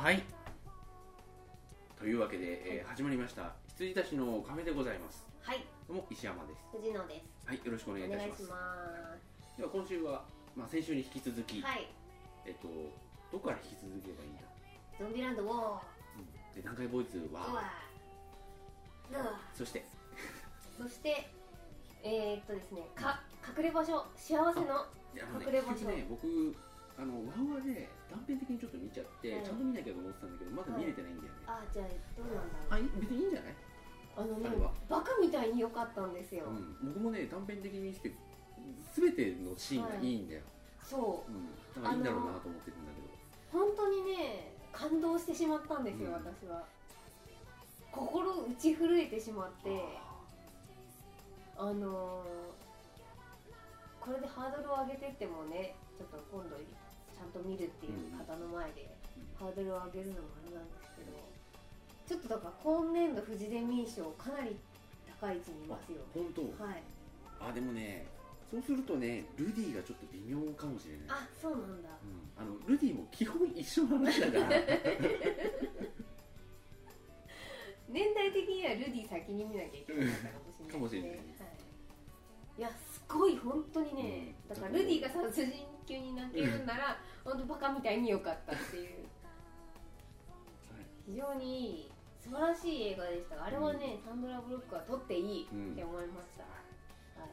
はい、というわけで、始まりました羊たちのカフェでございます。はい、どうも石山です。藤野です。はい、よろしくお願いいたします。では今週は、先週に引き続き、はい、どこから引き続ければいいんだ。ゾンビランドウォー、で南海ボーイズはそしてですね、隠れ場所、幸せの隠れ場所。僕ワウワで断片的にちょっと見ちゃって、ちゃんと見なきゃと思ってたんだけど、まだ見れてないんだよね。あ、じゃあどうなんだろう。別にいいんじゃない。バカみたいに良かったんですよ。僕もね、断片的に見て全てのシーンがいいんだよ。そう。だからいいんだろうなと思ってるんだけど。本当にね、感動してしまったんですよ、私は。心打ち震えてしまって、これでハードルを上げてってもね、ちょっと今度ちゃんと見るっていう方の前でハードルを上げるのもあれなんですけど、ちょっとだから今年度フジデミー賞かなり高い位置にいますよ。本当。はい。あ、でもね、そうするとね、ルディがちょっと微妙かもしれない。あ、そうなんだ。ルディも基本一緒なんだから。年代的にはルディ先に見なきゃいけないかもしれないですね。いや、すごい本当にね、だからルディが殺人級に泣けるんなら本当バカみたいに良かったっていう、非常にいい素晴らしい映画でしたが、あれはね、サンドラ・ブロックは撮っていいって思いました。はい。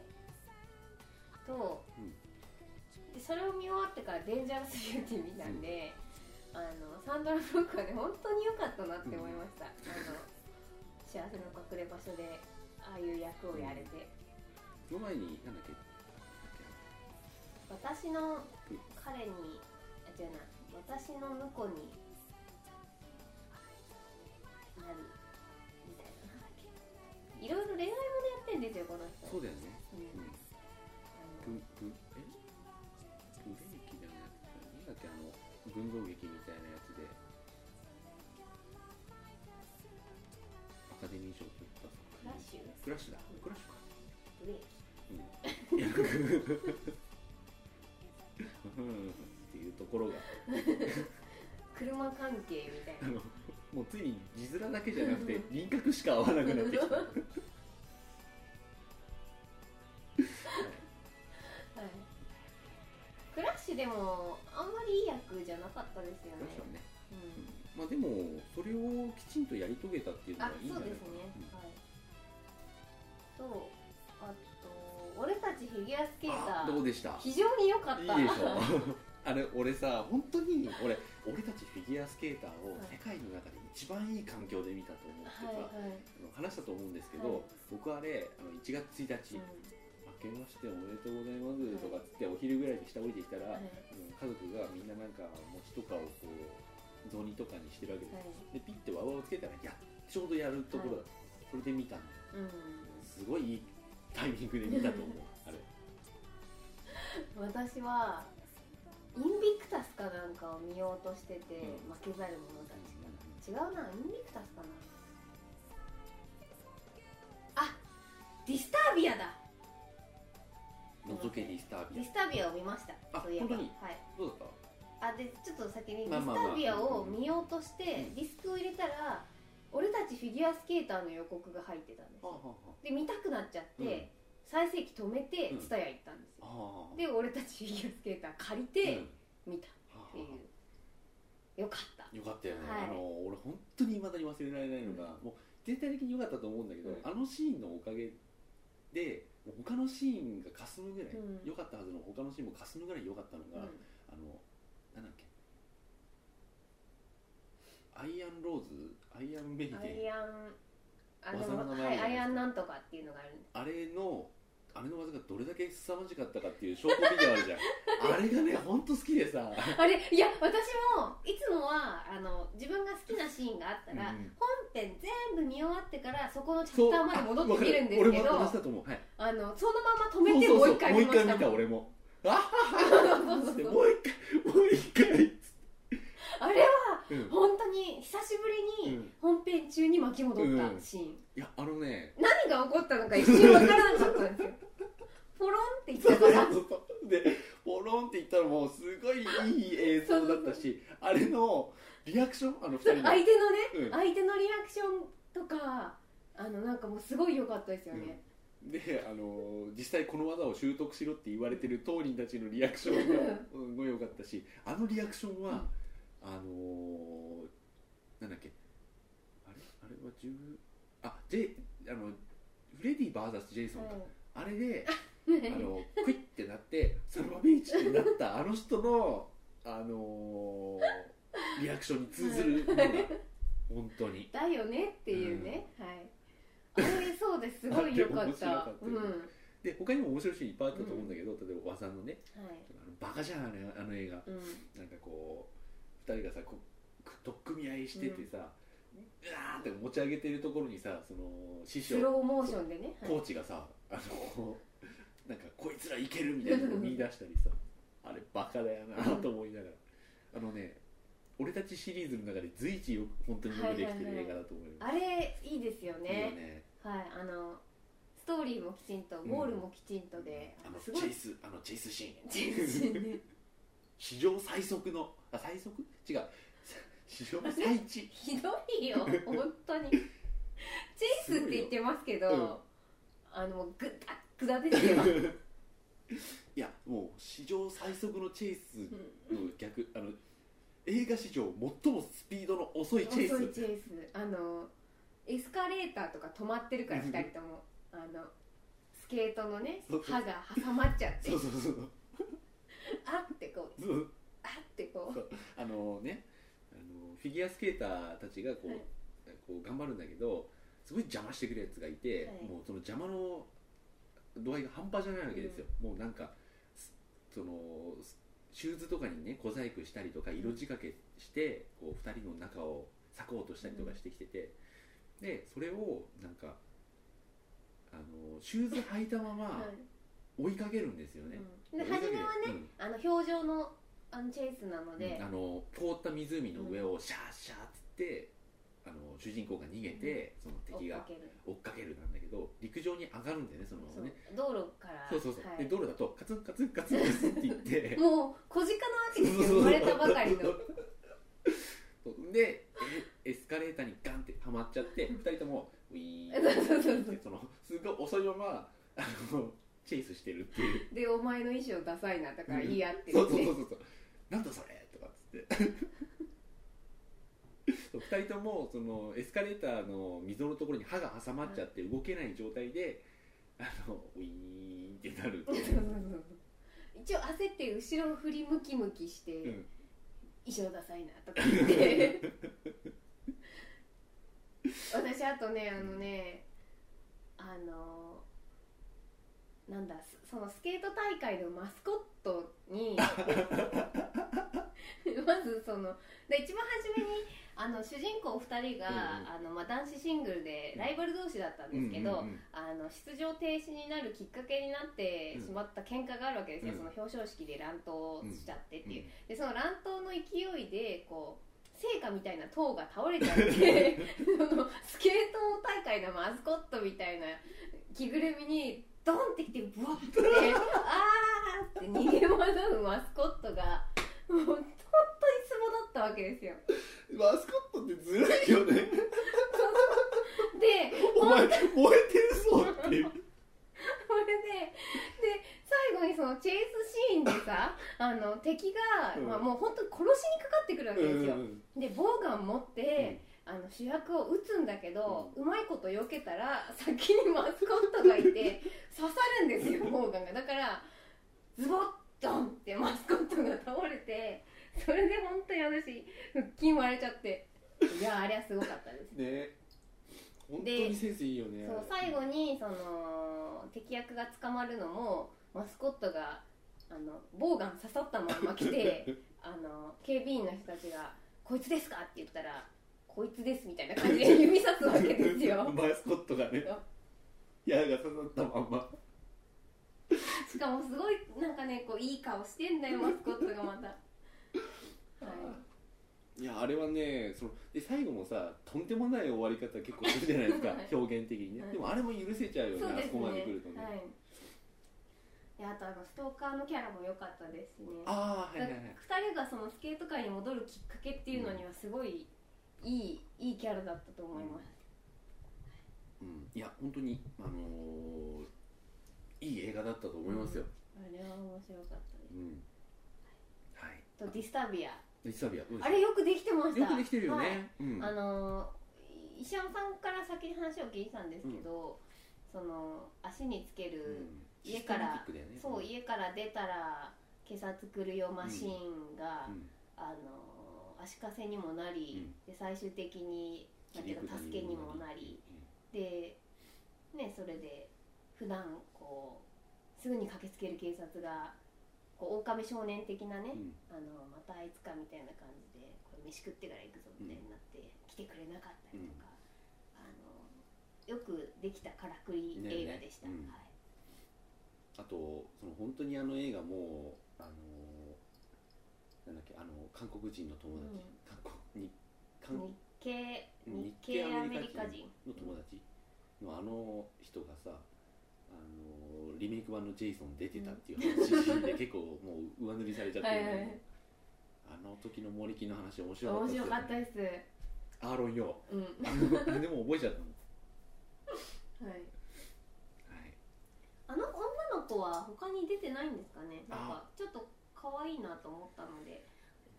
とで、それを見終わってからデンジャラス・ビューティー見たんで、サンドラ・ブロックはね、本当に良かったなって思いました。幸せの隠れ場所でああいう役をやれて。その前に何だっけ、私の彼に、じゃない、私の婿になるみたいな、いろいろ恋愛もやってんですよ、この人。そうだよね。軍劇じゃない、何だっけ、群像劇みたいなやつでアカデミー賞を取ったクラッシュ、クラッシュか。っていうところが車関係みたいな、もうついに字面だけじゃなくて輪郭しか合わなくなってきた。はい、クラッシュでもあんまりいい役じゃなかったですよね。まあでもそれをきちんとやり遂げたっていうのがいいんじゃないですか。と、あと、俺たちフィギュアスケーターどうでした？非常に良かった。いいでしょ。あれ、俺さ、本当に俺たちフィギュアスケーターを世界の中で一番いい環境で見たと思ってさ、話したと思うんですけど、僕あれ1月1日「明けましておめでとうございます」とかっつってお昼ぐらいに下降りてきたら、家族がみんななんか餅とかをこう雑煮とかにしてるわけで、ピッてワワをつけたらちょうどやるところだった。それで見たんだ。すごいいいタイミングで見たと思う。あれ、私はインビクタスかなんかを見ようとしてて、負けざる者たちかな、違うな、インビクタスかなあ、ディスタービアだ。覗けディスタービア。ディスタービアを見ました。あ、本当に。はい。どうだった？あ、でちょっと先にディスタービアを見ようとしてディスクを入れたら、俺たちフィギュアスケーターの予告が入ってたんですよ。で、見たくなっちゃって再生機止めてツタヤ行ったんですよ。で、俺たちフィギュアスケーター借りて見たっていう。よかった、よかったよね。俺本当に未だに忘れられないのが、もう全体的に良かったと思うんだけど、あのシーンのおかげで他のシーンがかすむぐらい良かったはずの他のシーンもかすむぐらい良かったのが、なんだっけ、アイアンローズ、アイアンメイデン、アイアンなんとかっていうのがあるんです。あれの技がどれだけ凄まじかったかっていう証拠ビデオあるじゃん。あれがね、ほんと好きでさ。あれ、いや、私もいつもは自分が好きなシーンがあったら、本編全部見終わってからそこのチャプターまで戻って見るんですけど、はい、そのまま止めてもう一回見ました。もう一回見た、俺も。あははは。もう一回、あれは本当に久しぶりに本編中に巻き戻ったシーン。いや、何が起こったのか一瞬わからなかったんですよ。ポロンって言ったから、でポロンって言ったしたらもうすごいいい映像だったしあれのリアクションあの2人の相手のね、うん、相手のリアクションとかなんかもうすごい良かったですよね、うん、で実際この技を習得しろって言われてる当人たちのリアクションがすごい良かったしあのリアクションは、うん、なんだっけあれはフレディ VS ジェイソンか、うん、あれでクイッてなってそのままビーチってなったあの人のリアクションに通ずるのが本当にだよねっていうね、うん、はいあれそうですすごい良かった。で他にも面白いシーンいっぱいあったと思うんだけど、うん、例えば和さんのね、はい、バカじゃんあの映画、うん、なんかこう2人がさ取っ組み合いしててさ、うんうわーって持ち上げてるところにさその師匠スローモーションでねコーチがさ、はい、なんかこいつらいけるみたいなのを見出したりさあれバカだよなと思いながらね俺たちシリーズの中で随一本当によくできてる映画だと思います、はいはいはい、あれいいですよ ね、はい、ストーリーもきちんとゴールもきちんとで、うん、チェイスシーンね史上最速の最速違う史上最地ひどいよ本当にチェイスって言ってますけど、うん、グダッグダですよいやもう史上最速のチェイスの逆、うん、映画史上最もスピードの遅いチェイスエスカレーターとか止まってるから2人ともスケートのね歯が挟まっちゃってあってこう、うん、あってこうねフィギュアスケーターたちがこう頑張るんだけどすごい邪魔してくるやつがいて、はい、もうその邪魔の度合いが半端じゃないわけですよ、うん、もうなんかそのシューズとかにね小細工したりとか色仕掛けして、うん、こう2人の中を裂こうとしたりとかしてきてて、うん、でそれをなんかシューズ履いたまま追いかけるんですよね、うん、で初めはね、うん、表情のチェイスなので、うん、凍った湖の上をシャーシャーって、うん、主人公が逃げて、うん、その敵が追っかけるなんだけど陸上に上がるんだよねそのね道路からそう、はい、で道路だとカツンカツンカツンって言ってもう小鹿の秋ですよ生まれたばかりのでエスカレーターにガンってはまっちゃって2人ともウィーンってすごい遅いままチェイスしてるっていうでお前の衣装ダサいなだからいいやって言って、うん、そうなんだそれとかっつって2人ともそのエスカレーターの溝のところに歯が挟まっちゃって動けない状態でウィーンってなるって一応焦って後ろを振りムキムキして、うん、衣装ダサいなとか言って私あとねなんだそのスケート大会のマスコットにまずそので一番初めに主人公2人が、うんうんまあ、男子シングルでライバル同士だったんですけど、うんうんうん、出場停止になるきっかけになってしまった喧嘩があるわけですよ、うん、その表彰式で乱闘しちゃってっていう、うんうん、でその乱闘の勢いでこう聖火みたいな塔が倒れちゃってスケート大会のマスコットみたいな着ぐるみにドンってきてブワッてあーって逃げ惑うマスコットがもう本当にツボだったわけですよ。マスコットってずるいよねでお前燃えてるぞっていうそれで最後にそのチェイスシーンでさ敵が、うんまあ、もう本当に殺しにかかってくるわけですよ、うん、でボウガン持って、うん主役を撃つんだけど、うん、うまいこと避けたら先にマスコットがいて刺さるんですよボウガンがだからズボッドンってマスコットが倒れてそれで本当に私腹筋割れちゃっていやあれはすごかったですね本当にセンスいいよねそう最後にその敵役が捕まるのもマスコットがボウガン刺さったまま来て警備員の人たちがこいつですかって言ったらこいつですみたいな感じで指さすわけですよマスコットがね矢が刺さったまんましかもすごいなんかねこういい顔してんだよマスコットがまた、はい、いやあれはねで最後もさとんでもない終わり方結構するじゃないですか、はい、表現的にね、はい、でもあれも許せちゃうよね、あそこまで来るとね、はい、あとストーカーのキャラも良かったですね。ああ、はいはいはい。2人がそのスケート界に戻るきっかけっていうのにはすごい、うん、いいキャラだったと思います。うんうん、いや本当にいい映画だったと思いますよ。うん、あれは面白かったです。うん、はい。とディスタビアあれよくできてました。よくできてるよね。はい、うん、石山さんから先に話を聞いたんですけど、うん、その足につける、うん、家から出たら警察来るよマシーンが、うん、足かせにもなり、うん、で最終的に助けにもなり、うん、で、ね、それで普段こうすぐに駆けつける警察がこう狼少年的なね、うん、またあいつかみたいな感じでこれ飯食ってから行くぞみたいになって、うん、来てくれなかったりとか、うん、よくできたからくり映画でした。ね、うん、はい、あとその本当に映画もなんだっけ韓国人の友達、うん、日系アメリカ人の友達の人がさ、リメイク版のジェイソン出てたっていう話で結構もう上塗りされちゃってる、はいはい、あの時の森木の話面白かったですよ、ね、面白かったですアーロンよ、うん、でも覚えちゃったもん、はいはい、女の子は他に出てないんですかね。なんかちょっと可愛いなと思ったので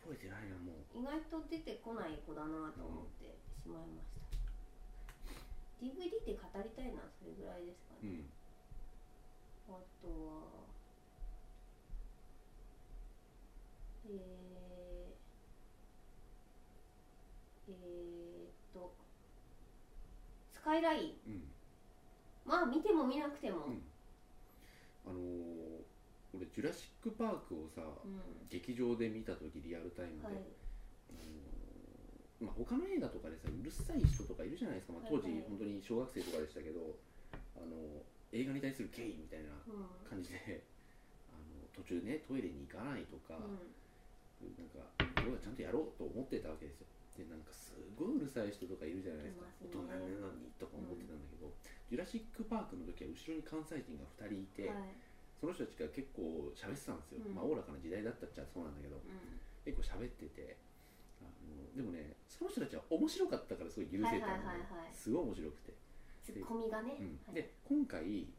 覚えてないな。もう意外と出てこない子だなと思ってしまいました、うん、DVD って語りたいなそれぐらいですかね、うん、あとはスカイライン、うん、まあ見ても見なくても、うん、俺ジュラシックパークをさ、うん、劇場で見たときリアルタイムで、はい、まあ、他の映画とかでさうるさい人とかいるじゃないですか、まあ、当時、はいはい、本当に小学生とかでしたけど映画に対する敬意みたいな感じで、うん、途中ねトイレに行かないとか、うん、なんか俺はちゃんとやろうと思ってたわけですよ。でなんかすごいうるさい人とかいるじゃないですか、大人なのにとか思ってたんだけど、うん、ジュラシックパークの時は後ろに関西人が2人いて、はい、その人たちが結構喋ってたんですよ、うん、まあおおらかな時代だったっちゃそうなんだけど、うん、結構喋っててでもねその人たちは面白かったからすごい許せたので、はいはいはいはい、すごい面白くてツッコミがね、うん、で今回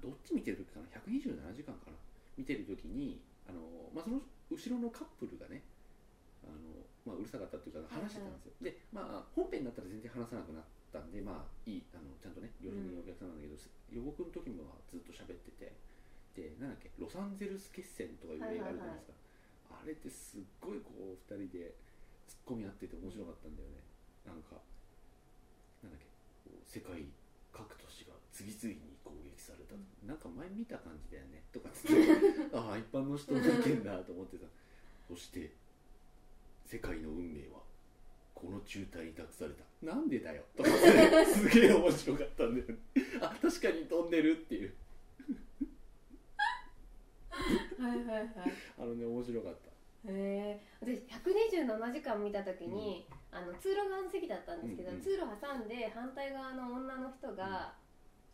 どっち見てる時かな127時間かな見てる時にまあ、その後ろのカップルがねまあ、うるさかったっていうか話してたんですよ、はいはい、で、まあ、本編になったら全然話さなくなったんで、まあ、いいちゃんとね両親のお客さんなんだけど、うん、予告の時もずっと喋っててでなんだっけロサンゼルス決戦とかいう映画あるじゃないですか、はいはいはい、あれってすっごいこう2人でツッコミ合ってて面白かったんだよね、うん、なんだっけ世界各都市が次々に攻撃された、うん、なんか前見た感じだよねとかつってああ一般の人の意見だと思ってたそして世界の運命はこの中隊に託されたなんでだよとかすげえ面白かったんだよねあ確かに飛んでるっていうはいはいはいね面白かったへえ私127時間見た時に、うん、通路側の席だったんですけど、うんうん、通路挟んで反対側の女の人が、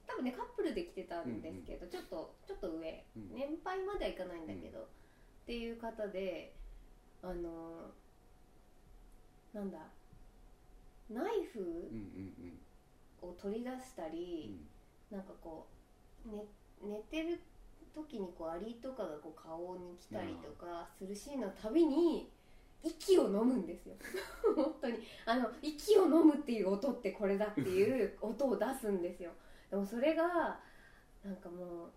うん、多分ねカップルで来てたんですけど、うんうん、ちょっと上、うん、年配まではいかないんだけど、うん、っていう方でなんだナイフを取り出したり、うんうんうん、なんかこう、ね、寝てる時にこうアリとかがこう顔に来たりとかするシーンのたびに息を飲むんですよ本当に息を飲むっていう音ってこれだっていう音を出すんですよでもそれがなんかもう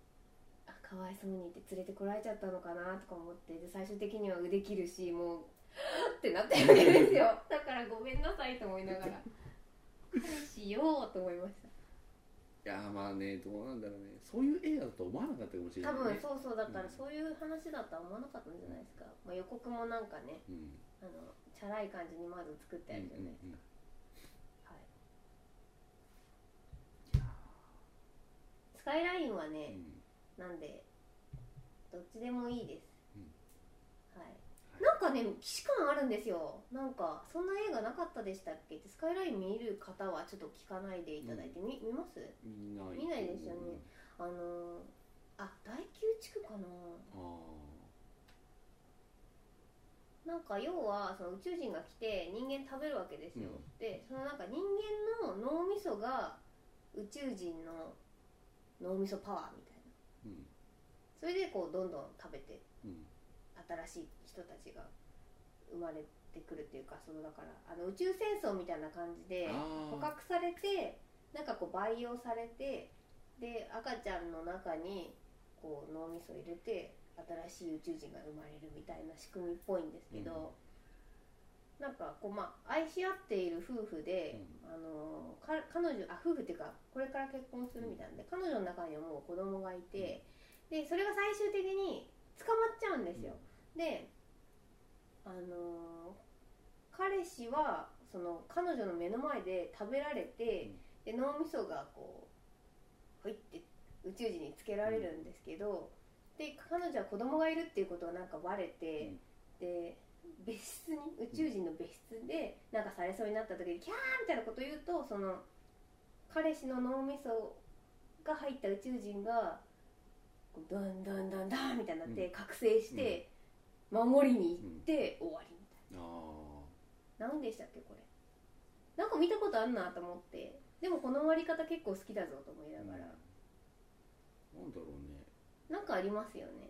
かわいそうにって連れてこられちゃったのかなとか思ってで最終的には腕切るしもうってなってるわけですよだからごめんなさいと思いながらしようと思いました。いやまあねどうなんだろうねそういう映画だと思わなかったかもしれない、ね、多分そうだから、うん、そういう話だとは思わなかったんじゃないですか、まあ、予告もなんかね、うん、チャラい感じにまず作ってあるじゃないですか、うんうんうん、はい、スカイラインはね、うん、なんでどっちでもいいです、うん、はいなんかね、既視感あるんですよ。なんか、そんな映画なかったでしたっけってスカイライン見る方はちょっと聞かないでいただいて、うん、見ます？見ないですよね。あ、第9地区かな。なんか要はその宇宙人が来て人間食べるわけですよ、うん、でそのなんか人間の脳みそが宇宙人の脳みそパワーみたいな、うん、それでこうどんどん食べて、うん、新しい人たちが生まれてくるっていうか、そのだから宇宙戦争みたいな感じで捕獲されてなんかこう培養されて、で赤ちゃんの中にこう脳みそ入れて新しい宇宙人が生まれるみたいな仕組みっぽいんですけど、うん、なんかこうまあ愛し合っている夫婦で、うん、夫婦っていうかこれから結婚するみたいなんで、うん、彼女の中にはもう子供がいて、うん、でそれが最終的に捕まっちゃうんですよ、うん、で彼氏はその彼女の目の前で食べられて、うん、で脳みそがこうほいって宇宙人につけられるんですけど、うんで彼女は子供がいるっていうことがなんかバレて、うん、で別室に宇宙人の別室でなんかされそうになった時にキャーみたいなこと言うと、その彼氏の脳みそが入った宇宙人がこうドンドンドンドンみたいになって覚醒して守りに行って終わりみたいな、うんうん、何でしたっけこれ、なんか見たことあんなと思って、でもこの終わり方結構好きだぞと思いながら、うん、なんだろうね、なんかありますよね。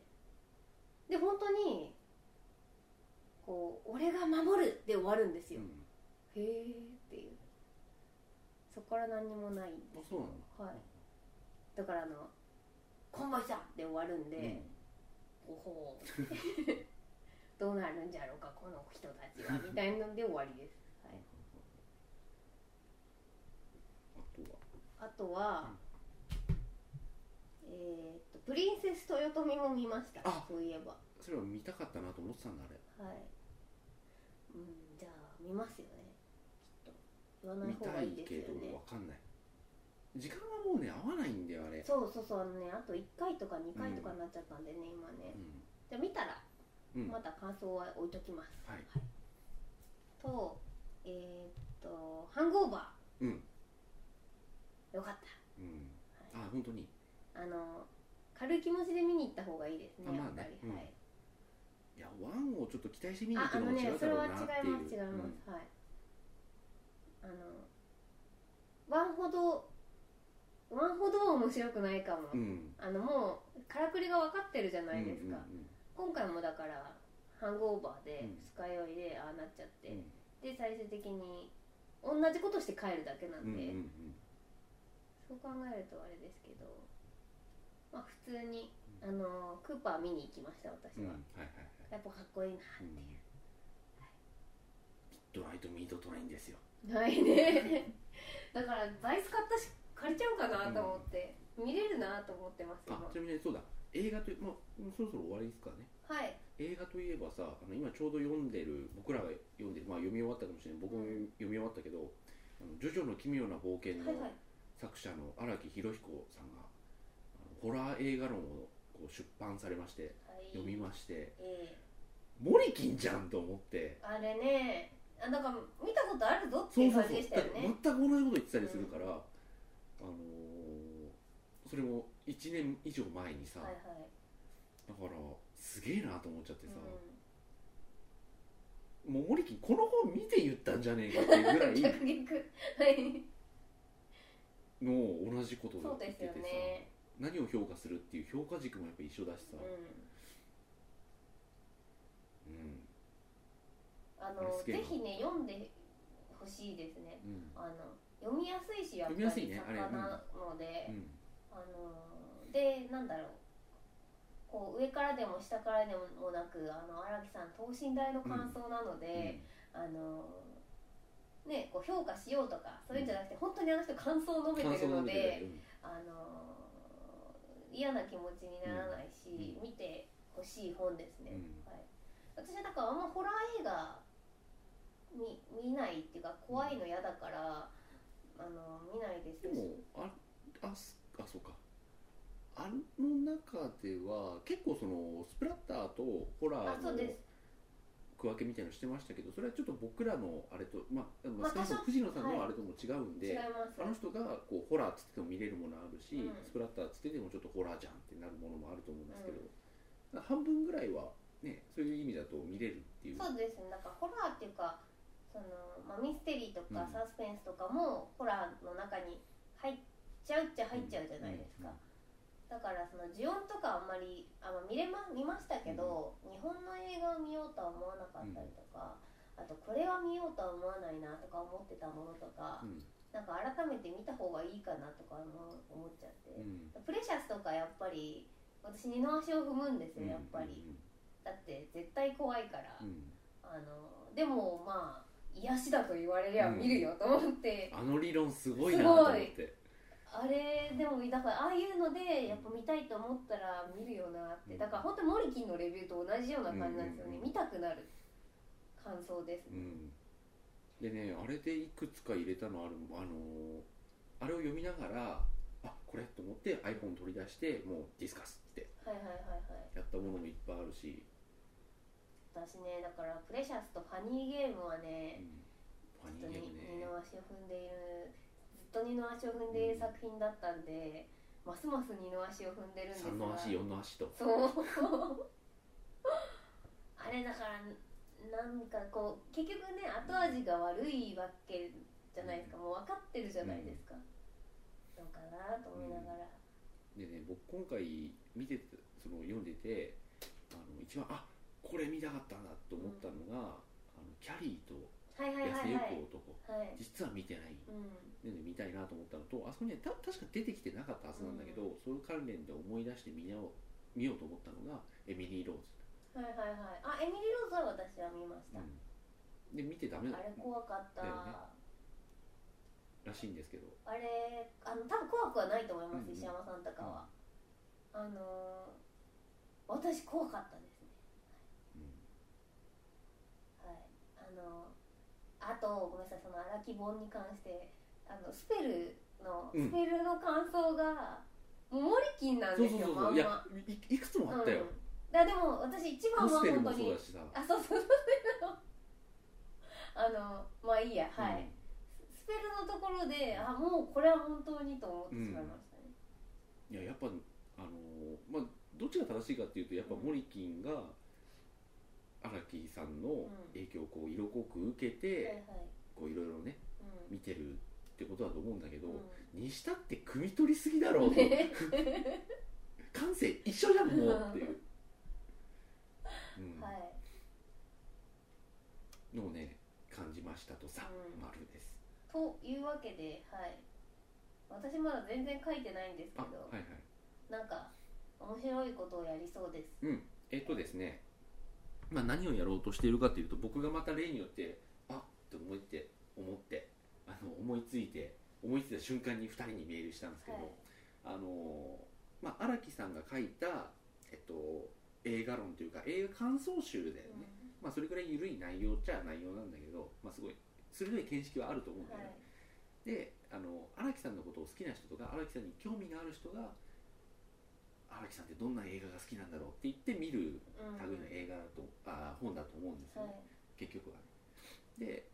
で本当にこう俺が守るで終わるんですよ、うん、へーっていう、そこから何にもないんですけど、はい、だからコンボイさんで終わるんで、うん、おほーどうなるんじゃろうかこの人たちはみたいなので終わりです、はい、あとは、うん、プリンセス豊臣も見ました。そういえばそれは見たかったなと思ってたんだあれ、はい、うん、じゃあ見ますよねきっと、言わない方がいいですよね。見たいけどわかんない、時間がもうね合わないんだよあれ。そうね、あと1回とか2回とかになっちゃったんでね、うん、今ね、うん、じゃあ見たらまた感想は置いときます、うん、はい、はい、とハングオーバー、うん、よかった、うん、はい、あ、本当に軽い気持ちで見に行った方がいいですね、やっぱり、うん、はい、いや、ワンをちょっと期待して見に行くのも違うだろうなっていう、それは違います、うん、はい、ワンほど面白くないかも、うん、もうからくりが分かってるじゃないですか、うんうんうん、今回もだからハングオーバーで、うん、二日酔いでああなっちゃって、うん、で、最終的に同じことして帰るだけなんで、うんうんうん、そう考えるとあれですけど、まあ、普通に、クーパー見に行きました、私は、うん、はいはいはい、やっぱかっこいいなっていう、うん、はい、ピットライトミートトラインですよ、ないねだからダイス買ったし、借りちゃおうかなと思って、うん、見れるなと思ってますよ。あ、ちなみにそうだ、映画と、まあ、そろそろ終わりですからね、はい、映画といえばさ、今ちょうど読んでる、僕らが読んでる、まあ、読み終わったかもしれない、僕も読み終わったけど、うん、ジョジョの奇妙な冒険の作者の荒木博彦さんがホラー映画論を出版されまして、はい、読みまして、モリキンじゃんと思って、あれね、なんか見たことあるぞっていう感じでしたよね。そう全く同じこと言ってたりするから、うん、それも1年以上前にさ、はいはい、だからすげえなと思っちゃってさ、うん、もうモリキンこの本見て言ったんじゃねえかっていうぐらいの同じことを言っててさ、何を評価するっていう評価軸もやっぱり一緒だしさ、うん、うん、ぜひね読んでほしいですね、うん、読みやすいしやっぱり作家なので、うん、でなんだろう、こう上からでも下からでもなく荒木さん等身大の感想なので、うんうん、ねこう評価しようとかそういうんじゃなくて、うん、本当にあの人感想を述べてるので、うん、嫌な気持ちにならないし、うん、見てほしい本ですね、うん、はい、私はだからあんまホラー映画見ないっていうか怖いの嫌だから、うん、見ないですし、でもそうか、あの中では結構そのスプラッターとホラーの区分けみたいなのしてましたけど、それはちょっと僕らのあれと、藤野さんのあれとも違うんで、あの人がこうホラーっつっても見れるものあるし、スプラッターっつってでもちょっとホラーじゃんってなるものもあると思うんですけど、半分ぐらいはね、そういう意味だと見れるっていう。そうですね、なんかホラーっていうか、そのミステリーとかサスペンスとかもホラーの中に入っちゃうっちゃ入っちゃうじゃないですか。だからその呪怨とかあんまり見ましたけど、日本の映画を見ようとは思わなかったりとか、あとこれは見ようとは思わないなとか思ってたものとか、なんか改めて見た方がいいかなとか思っちゃって、プレシャスとかやっぱり私二の足を踏むんですよ、やっぱり。だって絶対怖いから、でもまあ癒しだと言われりゃ見るよと思って、あの理論すごいなと思って。あれでもだからああいうのでやっぱ見たいと思ったら見るよなって、だから本当にモリキンのレビューと同じような感じなんですよね、見たくなる感想です、でね、あれでいくつか入れたのあれを読みながらあこれと思って iPhone 取り出してもうディスカスってやったものもいっぱいあるし、私ねだからプレシャスとファニーゲームはね、ファニーゲームね、二の足を踏んでいる、ずっと二の足を踏んでいる作品だったんで、ますます二の足を踏んでるんですが、3の足4の足とそうあれだからなんかこう結局ね後味が悪いわけじゃないですか、もう分かってるじゃないですか、どうかなと思いながら、でね僕今回読んでて一番あこれ見たかったなと思ったのが、キャリーと痩せゆく男、実は見てない、見たいなと思ったのと、あそこには確か出てきてなかったはずなんだけど、その関連で思い出して見ようと思ったのがエミリー・ローズ。エミリー・ローズは私は見ました、で見てダメだった、あれ怖かった、らしいんですけど、あれ多分怖くはないと思います、石山さんとかは、私怖かったですね、あとごめんなさい、その荒木本に関してスペルの感想がもうモリキンなんですよ、まんま いくつもあったよ、でも私一番は本当にホステルもそうだしさあ、そうまあいいや、スペルのところであもうこれは本当にと思ってしまいましたね、やっぱどっちが正しいかっていうとやっぱモリキンが、荒木さんの影響をこう色濃く受けてこういろいろね見てるってことだと思うんだけど、にしたって汲み取りすぎだろうと感性一緒じゃんもうっていう、のをね感じましたとさ、丸です。というわけで、私まだ全然書いてないんですけど、なんか面白いことをやりそうです。ですね、何をやろうとしているかというと、僕がまた例によってあっと思いついた瞬間に2人にメールしたんですけど、荒木さんが書いた、映画論というか映画感想集だよね、それくらい緩い内容っちゃ内容なんだけど、すごい鋭い見識はあると思うんだよね、で荒木さんのことを好きな人とか荒木さんに興味がある人が荒木さんってどんな映画が好きなんだろうって言って見る類の映画だと、本だと思うんですよね、結局はね。で、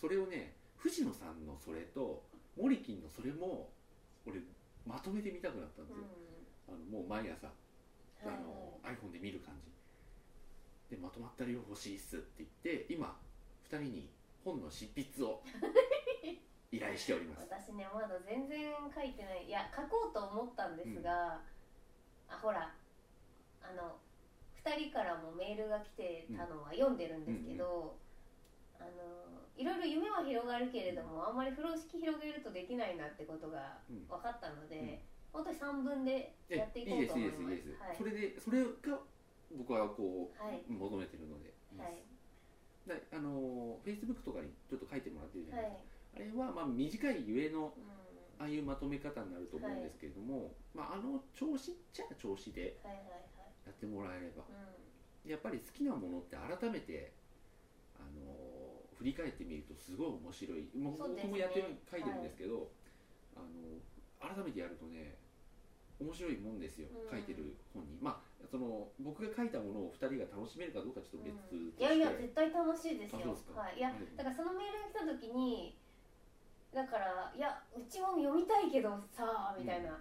それをね、藤野さんのそれとモリキンのそれも俺まとめて見たくなったんですよ、もう毎朝iPhone で見る感じで、まとまった量欲しいっすって言って今2人に本の執筆を依頼しております。私ねまだ全然書いてない、書こうと思ったんですが、ほら2人からもメールが来てたのは読んでるんですけど、いろいろ夢は広がるけれども、あんまり風呂敷広げるとできないなってことが分かったので、本当に3分でやっていこうと思います。それが僕はこう、求めてるので、Facebook とかにちょっと書いてもらってるじゃないですか、あれは短いゆえのああいうまとめ方になると思うんですけれども、調子っちゃ調子でやってもらえれば、やっぱり好きなものって改めて振り返ってみるとすごい面白い、僕もやって書いてるんですけど、改めてやるとね面白いもんですよ、書いてる本に。まあその僕が書いたものを2人が楽しめるかどうかちょっと別として、いやいや絶対楽しいですよ。はい、いやだからそのメールが来た時にだからいやうちも読みたいけどさあみたいな、うん、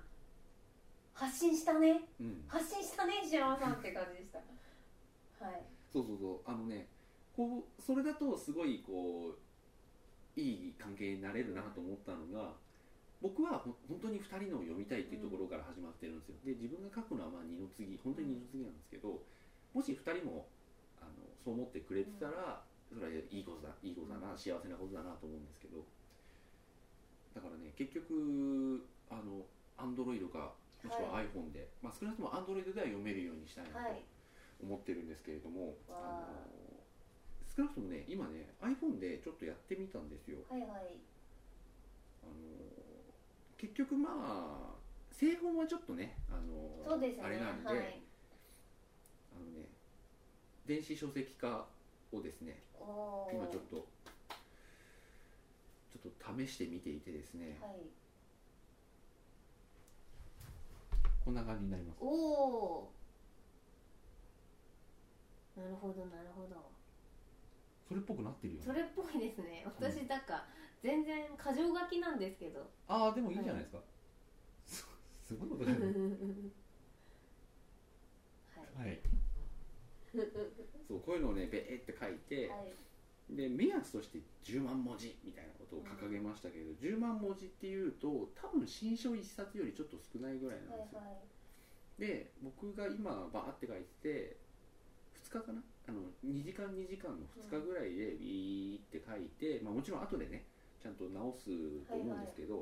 発信したね、うん、発信したね石山さんって感じでした。はい。そうそうそう、あのねこうそれだとすごいこういい関係になれるなと思ったのが。僕は本当に2人のを読みたいっていうところから始まってるんですよ。で、自分が書くのはまあ二の次、本当に二の次なんですけど、もし2人もそう思ってくれてたら、それはいいことだ、いいことだな、幸せなことだなと思うんですけど、だからね、結局、Android か、もしくは iPhone で、まあ、少なくとも Android では読めるようにしたいなと思ってるんですけれども、少なくともね、今ね、iPhone でちょっとやってみたんですよ。はいはい。結局まあ製本はちょっとね、そうですね、あれなんで、はい、ね、電子書籍化をですね今ちょっと試してみていてですね、はい、こんな感じになります。おお、なるほどなるほど、それっぽくなってるよね。それっぽいですね。私なんか、全然過剰書きなんですけど。ああ、でもいいじゃないですか。はい、すごいことだよね。はい。はい、そうこういうのをね、べーって書いて、はい、で目安として10万文字みたいなことを掲げましたけど、うん、10万文字っていうと多分新書1冊よりちょっと少ないぐらいなんですよ。はいはい、で僕が今バーって書いてて2日かな。2時間の2日ぐらいでビーって書いて、まあ、もちろん後でねちゃんと直すと思うんですけど、は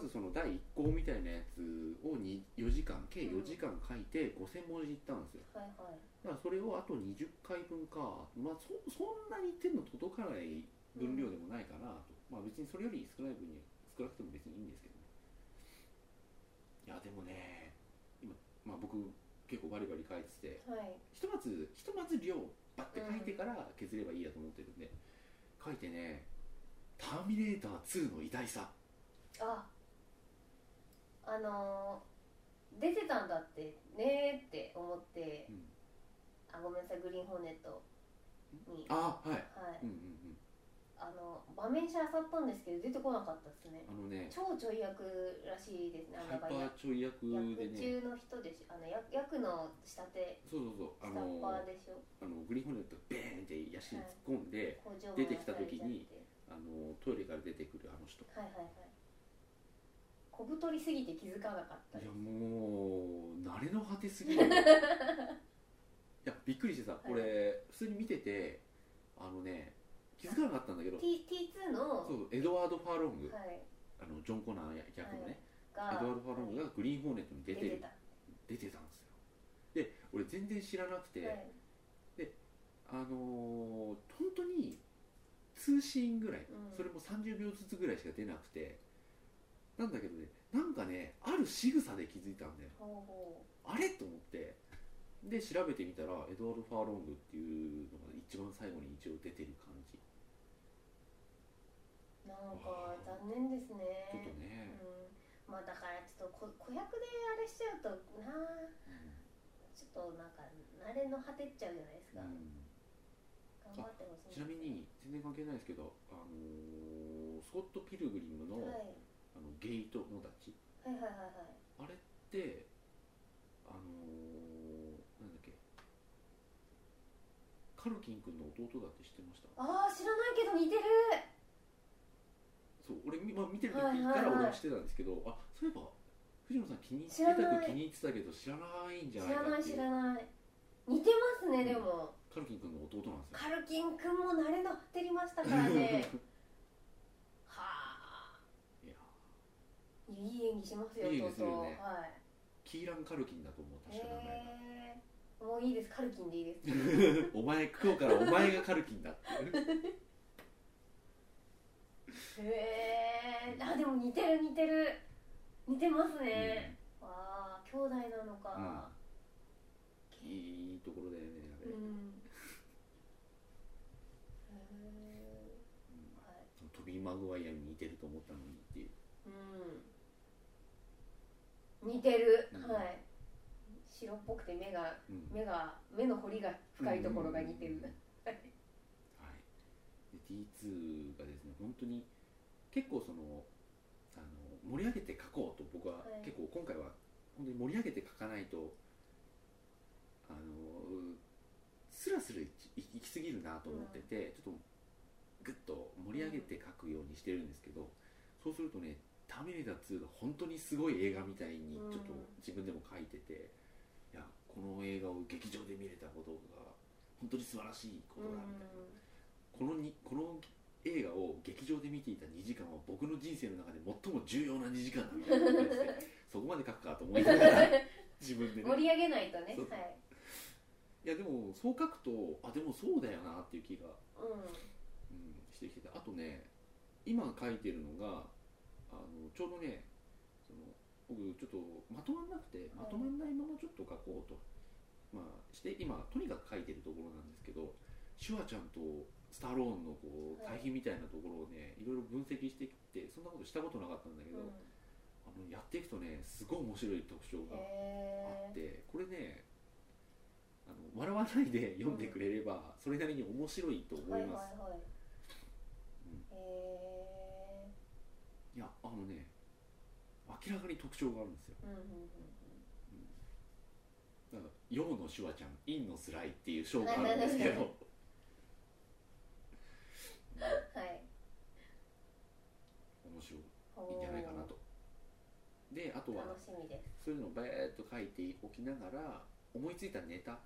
いはい、まずその第1項みたいなやつを4時間計4時間書いて 5,000 文字いったんですよ。はいはい、だからそれをあと20回分か、まあ、そんなに手の届かない分量でもないかなと、うん、まあ別にそれより少ない分に少なくても別にいいんですけどね。いやでもね今、まあ、僕結構バリバリ書いてて、はい、ひとまず量バッて書いてから削ればいいやと思ってるんで、うん、書いてね、ターミネーター2の偉大さ、出てたんだってねーって思って、うん、あごめんなさい、グリーンホーネットに場面写あさったんですけど出てこなかったですね。超ちょい役らしいですね。ハイパーちょい役でね、役中の人でしょ、役の下手、そうそうそう、下っ端でしょ。グリーンホネットベーンってヤシに突っ込んで、はい、出てきた時にトイレから出てくるあの人、はいはいはい、小太りすぎて気づかなかったです。いやもう慣れの果てすぎる。いやびっくりしてさ、これ、はい、普通に見てて気づかなかったんだけど T2 のそうエドワード・ファーロング、はい、ジョン・コナー役のね、はい、エドワード・ファーロングがグリーン・ホーネットに出てたんですよ。で俺全然知らなくて、はい、で本当に2シーンぐらい、うん、それも30秒ずつぐらいしか出なくて、なんだけどね、なんかねある仕草で気づいたんだよ。あれと思ってで調べてみたらエドワード・ファーロングっていうのが一番最後に一応出てる感じ。なんか残念ですね。ちょっとね、うん、まあだからちょっと子役であれしちゃうとな、うん、ちょっとなんか慣れの果てっちゃうじゃないですか、うん、頑張ってほしい。ちなみに全然関係ないですけどスコット・ピルグリムの、はい、ゲイトのダッチ、はいはいはいはい、あれってなんだっけ、カルキン君の弟だって知ってました？ああ知らないけど似てる。そう俺、まあ、見てる時から俺は知ってたんですけど、はいはいはい、あそういえば藤野さん気に入ってたけど知らないんじゃないかっていう。知らない似てますね。でもカルキン君の弟なんですよ。カルキン君も慣れの果てりましたからね。はあ、いい演技しますよ。いいですよね。はいキーラン・カルキンだと思う、確か名前が。もういいです、カルキンでいいです。お前、今日からお前がカルキンだって。あ、でも似てる。似てますね。うん、わあ、兄弟なのか。うん、いいところだよね、あれ。うん、はい、トビー・マグワイアに似てると思ったのにっていう。うん似てる。て目の彫りが深いところが似てる。D2 がですね、本当に結構その盛り上げて書こうと僕は、はい、結構今回は本当に盛り上げて書かないとスラスラ行き過ぎるなと思ってて、うん、ちょっとグッと盛り上げて書くようにしてるんですけど、うん、そうするとね「ターミネーター2」が本当にすごい映画みたいにちょっと自分でも書いてて、うん、いやこの映画を劇場で見れたことが本当に素晴らしいことだみたいな。うん、この映画を劇場で見ていた2時間は僕の人生の中で最も重要な2時間だみたいなことですね。そこまで書くかと思いながら自分で、ね、盛り上げないとね。はい、いやでもそう書くとでもそうだよなっていう気が、してきてた。あとね今書いてるのがちょうどね僕ちょっとまとまんなくてまとまんないままちょっと書こうと、して今とにかく書いてるところなんですけど、シュワちゃんとスタローンのこう対比みたいなところをね、いろいろ分析してきて、そんなことしたことなかったんだけど、やっていくとね、すごい面白い特徴があって、これね笑わないで読んでくれれば、それなりに面白いと思います。いやね、明らかに特徴があるんですよ。陽のシュワちゃん、陰のスライっていう章があるんですけど。はい、面白いんじゃないかなと。で、あとはそういうのをバーッと書いておきながら思いついたネタ、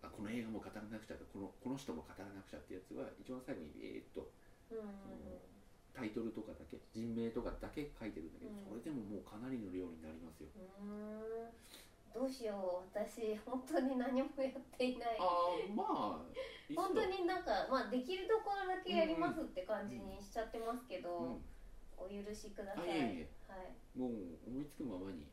この映画も語らなくちゃ、この人も語らなくちゃってやつは一番最後にタイトルとかだけ、人名とかだけ書いてるんだけど、それでももうかなりの量になりますよ。どうしよう、私本当に何もやっていない。本当にできるところだけやりますって感じにしちゃってますけど、お許しください。もう思いつくままに。い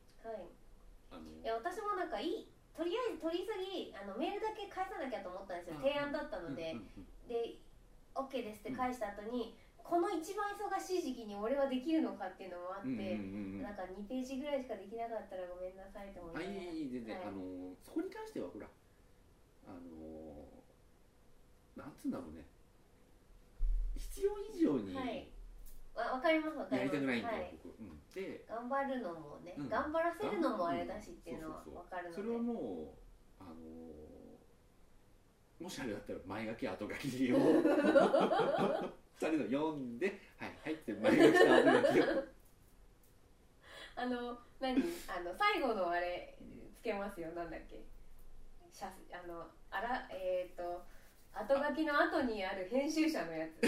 や私もとりあえず取り急ぎメールだけ返さなきゃと思ったんですよ。提案だったので、で OK ですって返した後に、この一番忙しい時期に俺はできるのかっていうのもあって、2ページぐらいしかできなかったらごめんなさいと思って。全然、そこに関してはほらなんつうんだろうね、必要以上に、わかりますわかります。やりたくないんだよ、僕。で頑張るのもね、頑張らせるのもあれだしっていうのはわかるので、それはもうもしあれだったら前書き後書きを2人の読んで、はいはいって前書き後書きを最後のあれつけますよ。なんだっけ、後書きの後にある編集者のやつ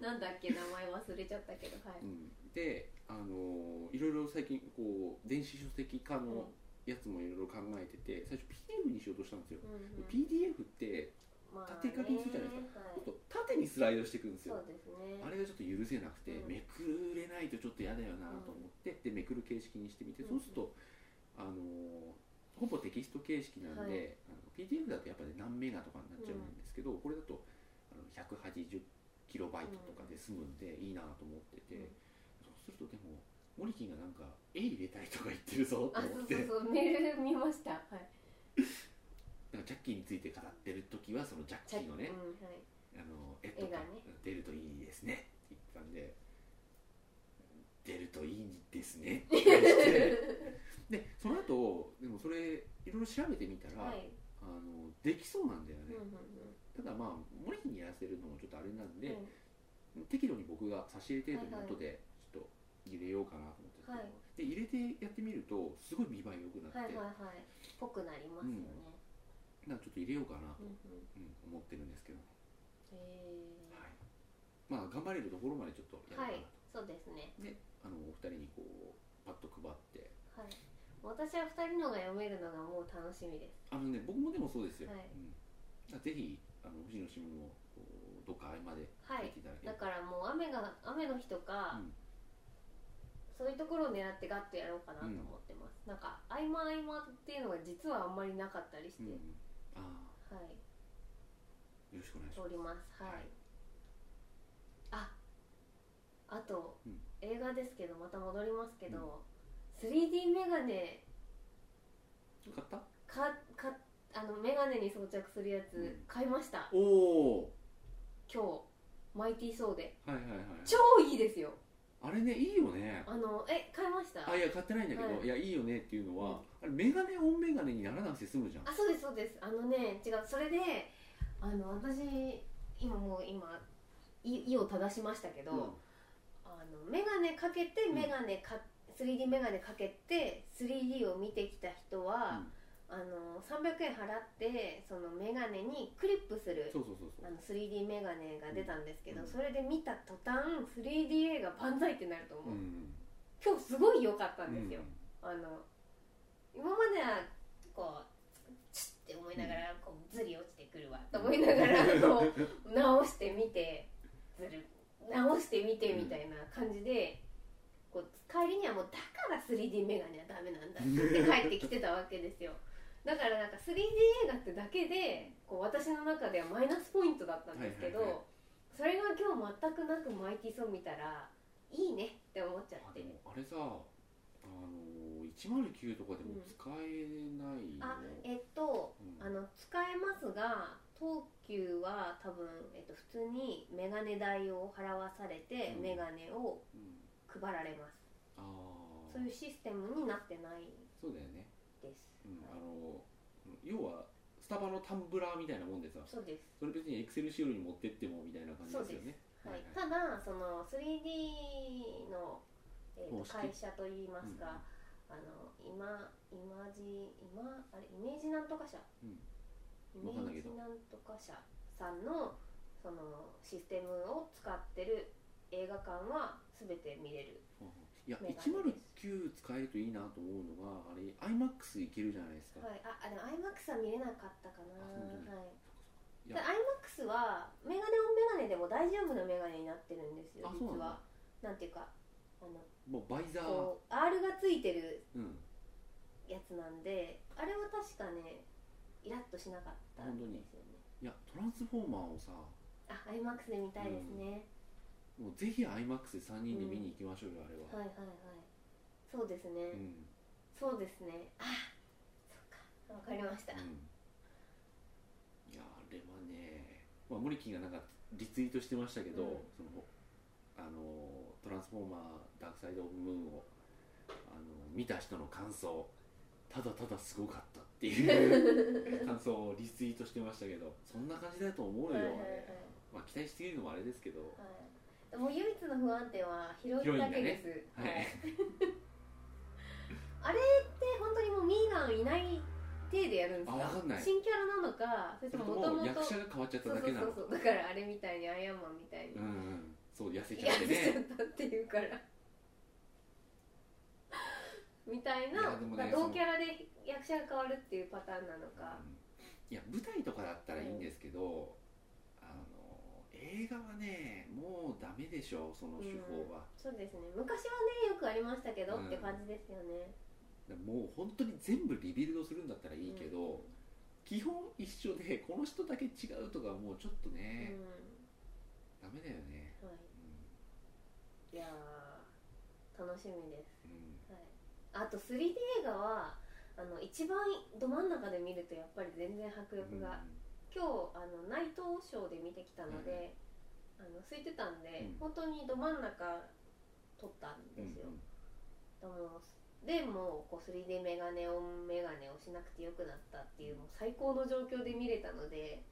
なんだっけ、名前忘れちゃったけど。でいろいろ最近電子書籍化のやつもいろいろ考えてて、最初 PDF にしようとしたんですよ。PDF って縦書きにするじゃないですか。ちょっと縦にスライドしていくんですよ。あれがちょっと許せなくて、めくれないとちょっと嫌だよなと思って、でめくる形式にしてみて、そうするとほぼテキスト形式なんで、PDF だとやっぱり何メガとかになっちゃうんですけど、これだと180キロバイトとかで済むんでいいなと思ってて、そうするとでもモリキンがなんか絵入れたいとか言ってるぞと思って、メール見ました。なんかジャッキーについて語ってる時はそのジャッキーのね、絵とか出るといいですねって言ったんで、出るといいですねって言って、でその後でもそれいろいろ調べてみたらできそうなんだよね。ただモリキンにやらせるのもちょっとあれなんで、適度に僕が差し入れ程度の音でちょっと入れようかなと思って、で入れてやってみるとすごい見栄え良くなってぽくなりますよね。ちょっと入れようかなと思ってるんですけど、頑張れるところまでちょっとやるかなと。そうですね。でお二人にパッと配って、私は二人のが読めるのがもう楽しみです。僕もでもそうですよ。ぜひ藤野新聞もどっか合間で見ていただければ。だからもう雨の日とかそういうところを狙ってガッとやろうかなと思ってます。合間合間っていうのが実はあんまりなかったりして、よろしくお願いします。おります。あと映画ですけど、また戻りますけど、3D メガネ買った？メガネに装着するやつ買いました。おお。今日マイティーソーで。はいはいはい。超いいですよ。あれね、いいよね。買いました。いや、買ってないんだけど、いや、いいよねっていうのは、あれ、メガネオンメガネにならなくて済むじゃん。そうです、そうです。違う、それで、私、今、意を正しましたけど、メガネかけて、3D メガネかけて、3D を見てきた人は、300円払って、そのメガネにクリップする 3D メガネが出たんですけど、それで見た途端、3D 映画万歳ってなると思う。今日すごい良かったんですよ。今までは、こう、チッって思いながら、こう、ずり落ちてくるわと思いながら、こう、直してみて、直してみてみたいな感じで、こう、帰りにはもう、だから 3D メガネはダメなんだって帰ってきてたわけですよ。だからなんか 3D 映画ってだけでこう私の中ではマイナスポイントだったんですけど、それが今日全くなくマイティソ見たらいいねって思っちゃって。あれさ、109とかでも使えないの？使えますが、東急は多分、普通にメガネ代を払わされてメガネを配られます。そういうシステムになってない。そうだよね。要はスタバのタンブラーみたいなもんでさ、それ別にエクセルシールに持ってってもみたいな感じですよね。ただその 3D の、会社といいますか、イメージなんとか社、イメージなんとか社さんのそのシステムを使ってる映画館は全て見れる。いや、109使えるといいなと思うのが、あれ IMAX いけるじゃないですか。でも IMAX は見れなかったかな。IMAX はメガネオンメガネでも大丈夫なメガネになってるんですよ、実は。なんていうか、もうバイザー R がついてるやつなんで、あれは確かね、イラッとしなかったんですよね。いや、トランスフォーマーをさ、IMAX で見たいですね。もうぜひ IMAX で3人で見に行きましょうよ、あれは。そうですね、そうですね。そっか、わかりました。いや、あれはね、モリキンがなんかリツイートしてましたけど、そのトランスフォーマーダークサイドオブムーンを見た人の感想、ただただすごかったっていう感想をリツイートしてましたけど、そんな感じだと思うよ。期待しすぎるのもあれですけど、もう唯一の不安定はヒロインだけです。あれって本当にもうミーガンいない体でやるんですか？分かんない。新キャラなのか、それとも元々役者が変わっちゃっただけなの。だからあれみたいにアイアンマンみたいに。そう、痩せちゃってね。痩せちゃったっていうからみたいな。同キャラで役者が変わるっていうパターンなのか。いや、舞台とかだったらいいんですけど。映画はね、もうダメでしょ、その手法は。そうですね、昔はね、よくありましたけどって感じですよね。もう本当に全部リビルドするんだったらいいけど、基本一緒で、この人だけ違うとか、もうちょっとね、ダメだよね。いやー、楽しみです。あと 3D 映画は、一番ど真ん中で見るとやっぱり全然迫力が。今日ナイトショーで見てきたので、空いてたんで、本当にど真ん中撮ったんですよ。でもう 3D メガネオンメガネをしなくてよくなったっていう、もう最高の状況で見れたので、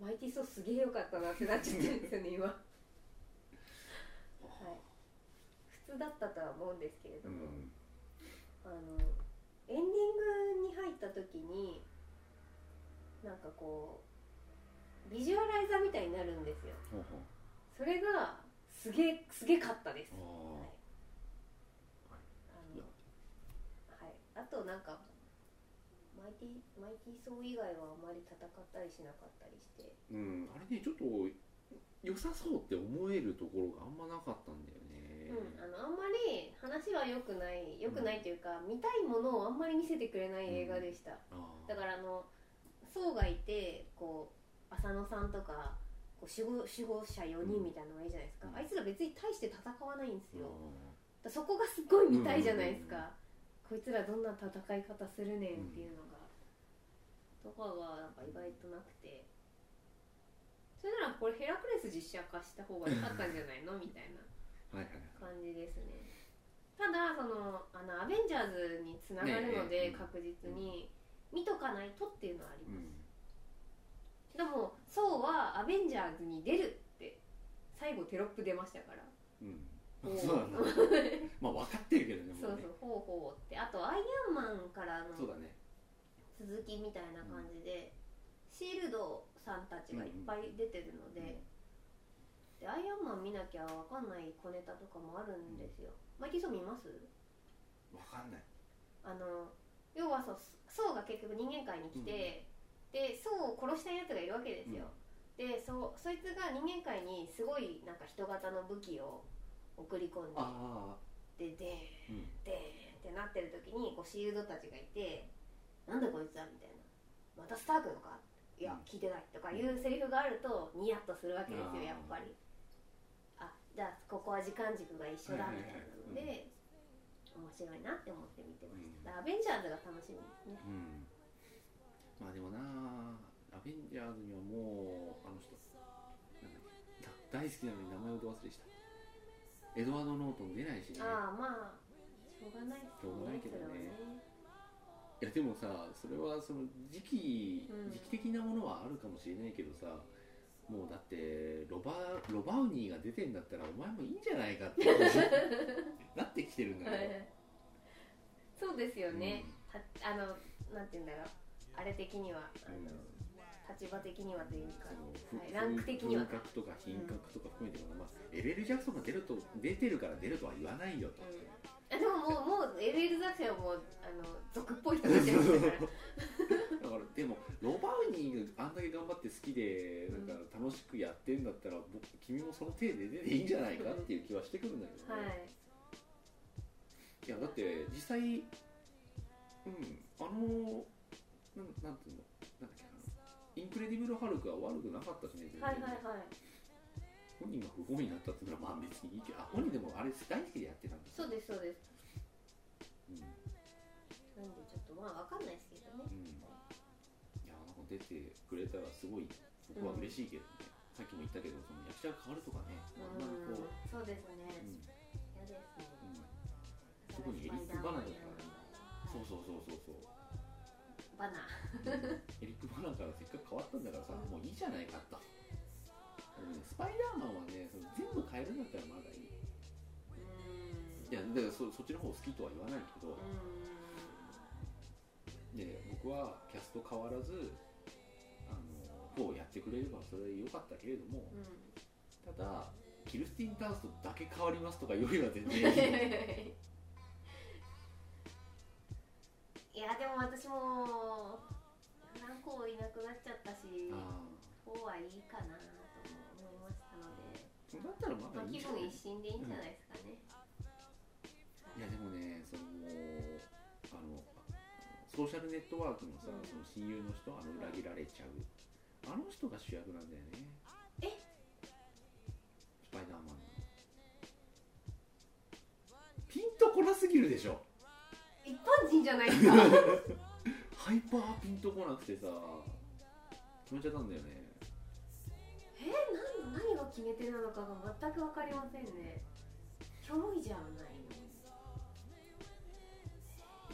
マイティソーすげえよかったなってなっちゃってるんですよね今。普通だったとは思うんですけれども、エンディングに入った時に。なんかこうビジュアライザーみたいになるんですよ。それがすげえかったです。あとなんかマイティーソー以外はあまり戦ったりしなかったりして。あれね、ちょっと良さそうって思えるところがあんまなかったんだよね。あんまり話は良くないというか、見たいものをあんまり見せてくれない映画でした。だからソーがいて、こう浅野さんとか守護者4人みたいなのがいいじゃないですか。あいつら別に大して戦わないんですよ。そこがすごい見たいじゃないですか。こいつらどんな戦い方するねんっていうのが、とかがなんか意外となくて、それならこれヘラクレス実写化した方が良かったんじゃないのみたいな感じですね。ただそのアベンジャーズにつながるので確実に見とかないとっていうのはあります。でもソーはアベンジャーズに出るって最後テロップ出ましたから、そうなんだまあ分かってるけどね、もうね、そうそう、ほうほうって。あとアイアンマンからのそうだね続きみたいな感じで、シールドさんたちがいっぱい出てるので、でアイアンマン見なきゃ分かんない小ネタとかもあるんですよ。マイキーソー見ます？分かんない。要はソーが結局人間界に来て、でソーを殺したいやつがいるわけですよ。でそいつが人間界にすごいなんか人型の武器を送り込んで、でーんってなってる時にこうシールドたちがいて、なんだこいつはみたいな、またスタークのか、いや聞いてないとかいうセリフがあるとニヤッとするわけですよ、やっぱり。あ、じゃあここは時間軸が一緒だみたいなので面白いなって思って見てました。だからアベンジャーズが楽しみですね。まあでもな、アベンジャーズにはもうあの人大好きなのに名前をど忘れしたエドワード・ノートン出ないしね。ああ、まあしょうがないですね。しょうがないけどね。いやでもさ、それはその時期的なものはあるかもしれないけどさ、もうだってロバウニーが出てんだったらお前もいいんじゃないかってなってきてるんだけどそうですよね、なんていうんだろう、あれ的には立場的にはというか、ランク的には風格とか品格とか含めても、まあ、LL ジャクソンが出てるから出るとは言わないよと。でももう LL ジャクソンはもう俗っぽい人が出てますからだからでもロバウニーがあんだけ頑張って好きでなんか楽しくやってんだったら、君もその程度でいいんじゃないかっていう気はしてくるんだけどねいやだって実際、なんていうの、なんだっけ、インクレディブル・ハルクは悪くなかったしね。本人が不本意になったっていうのはまあ別にいいけど、本人でもあれ大好きでやってたんです。そうですそうです。なんでちょっとまあわかんないですけどね。いやなんか出てくれたらすごい僕は嬉しいけどね。さっきも言ったけどその役者が変わるとかね。そうですね。嫌ですね。特にエリック・バナーだからね。そう。バナエリック・バナーからせっかく変わったんだからさ、もういいじゃないかと。スパイダーマンはね、その全部変えるんだったらまだいい。いやだからそっちの方好きとは言わないけど、で僕はキャスト変わらずこうやってくれればそれで良かったけれども、ただキルスティン・ダンストだけ変わりますとかよりは全然いいいやでも私も何個いなくなっちゃったし、4はいいかなと思いましたので、だったらまだいいんじゃない、気分一新でいいんじゃないですかね。いやでもね、ソーシャルネットワークのさ、その親友の人、裏切られちゃうあの人が主役なんだよね。スパイダーマンのピンとこなすぎるでしょ、一般人じゃないですかハイパーピンとこなくてさ、決めちゃったんだよね。何が決め手なのかが全く分かりませんね。興味じゃないの。い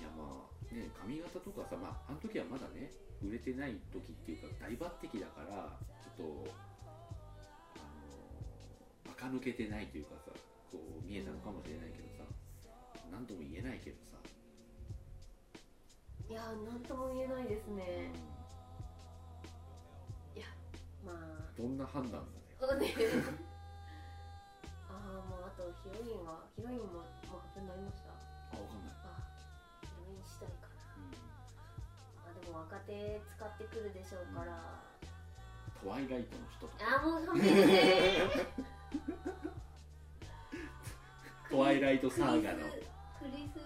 やまあね、髪型とかさ、まああの時はまだね売れてない時っていうか大抜擢だからちょっと垢抜けてないというかさ、こう見えたのかもしれないけどさ、何とも言えないけどさ。いやー、なんとも言えないですね。いや、まあどんな判断だねもうあとヒロインももう発表になりました。わかんない。ヒロイン次第かな。でも若手使ってくるでしょうから、トワイライトの人とか、もう寒いですねトワイライトサーガのクリス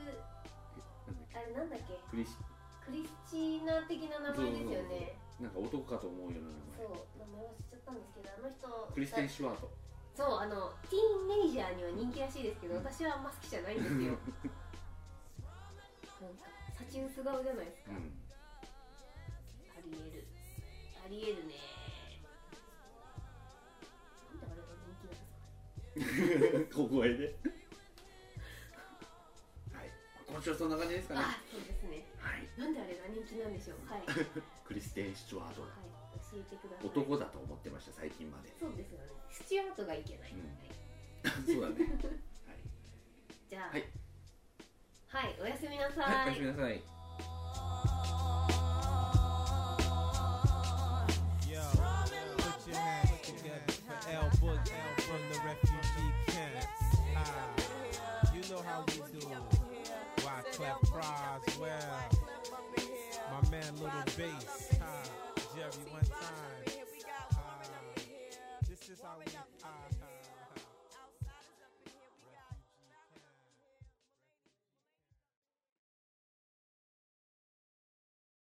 なんだっけ、クリスチーナ的な名前ですよね。なんか男かと思うような名前。そう、名前忘れちゃったんですけど、あの人クリステン・シュワート。そう、ティーンネイジャーには人気らしいですけど、私はあんま好きじゃないんですよなんかサチウス顔じゃないですか、うん、ありえるねなんであれが人気なんですかね小声ではい、今週はそんな感じですかね。あ、そうですね、はい、なんであれが人気なんでしょう、はい、クリステン・シチュワート、はい、教えてください。男だと思ってました、最近まで。そうですよね、シチュワートがいけない、うん、そうだね、はい、じゃあ、はいはい、おやすみなさい。はい、おやすみなさい。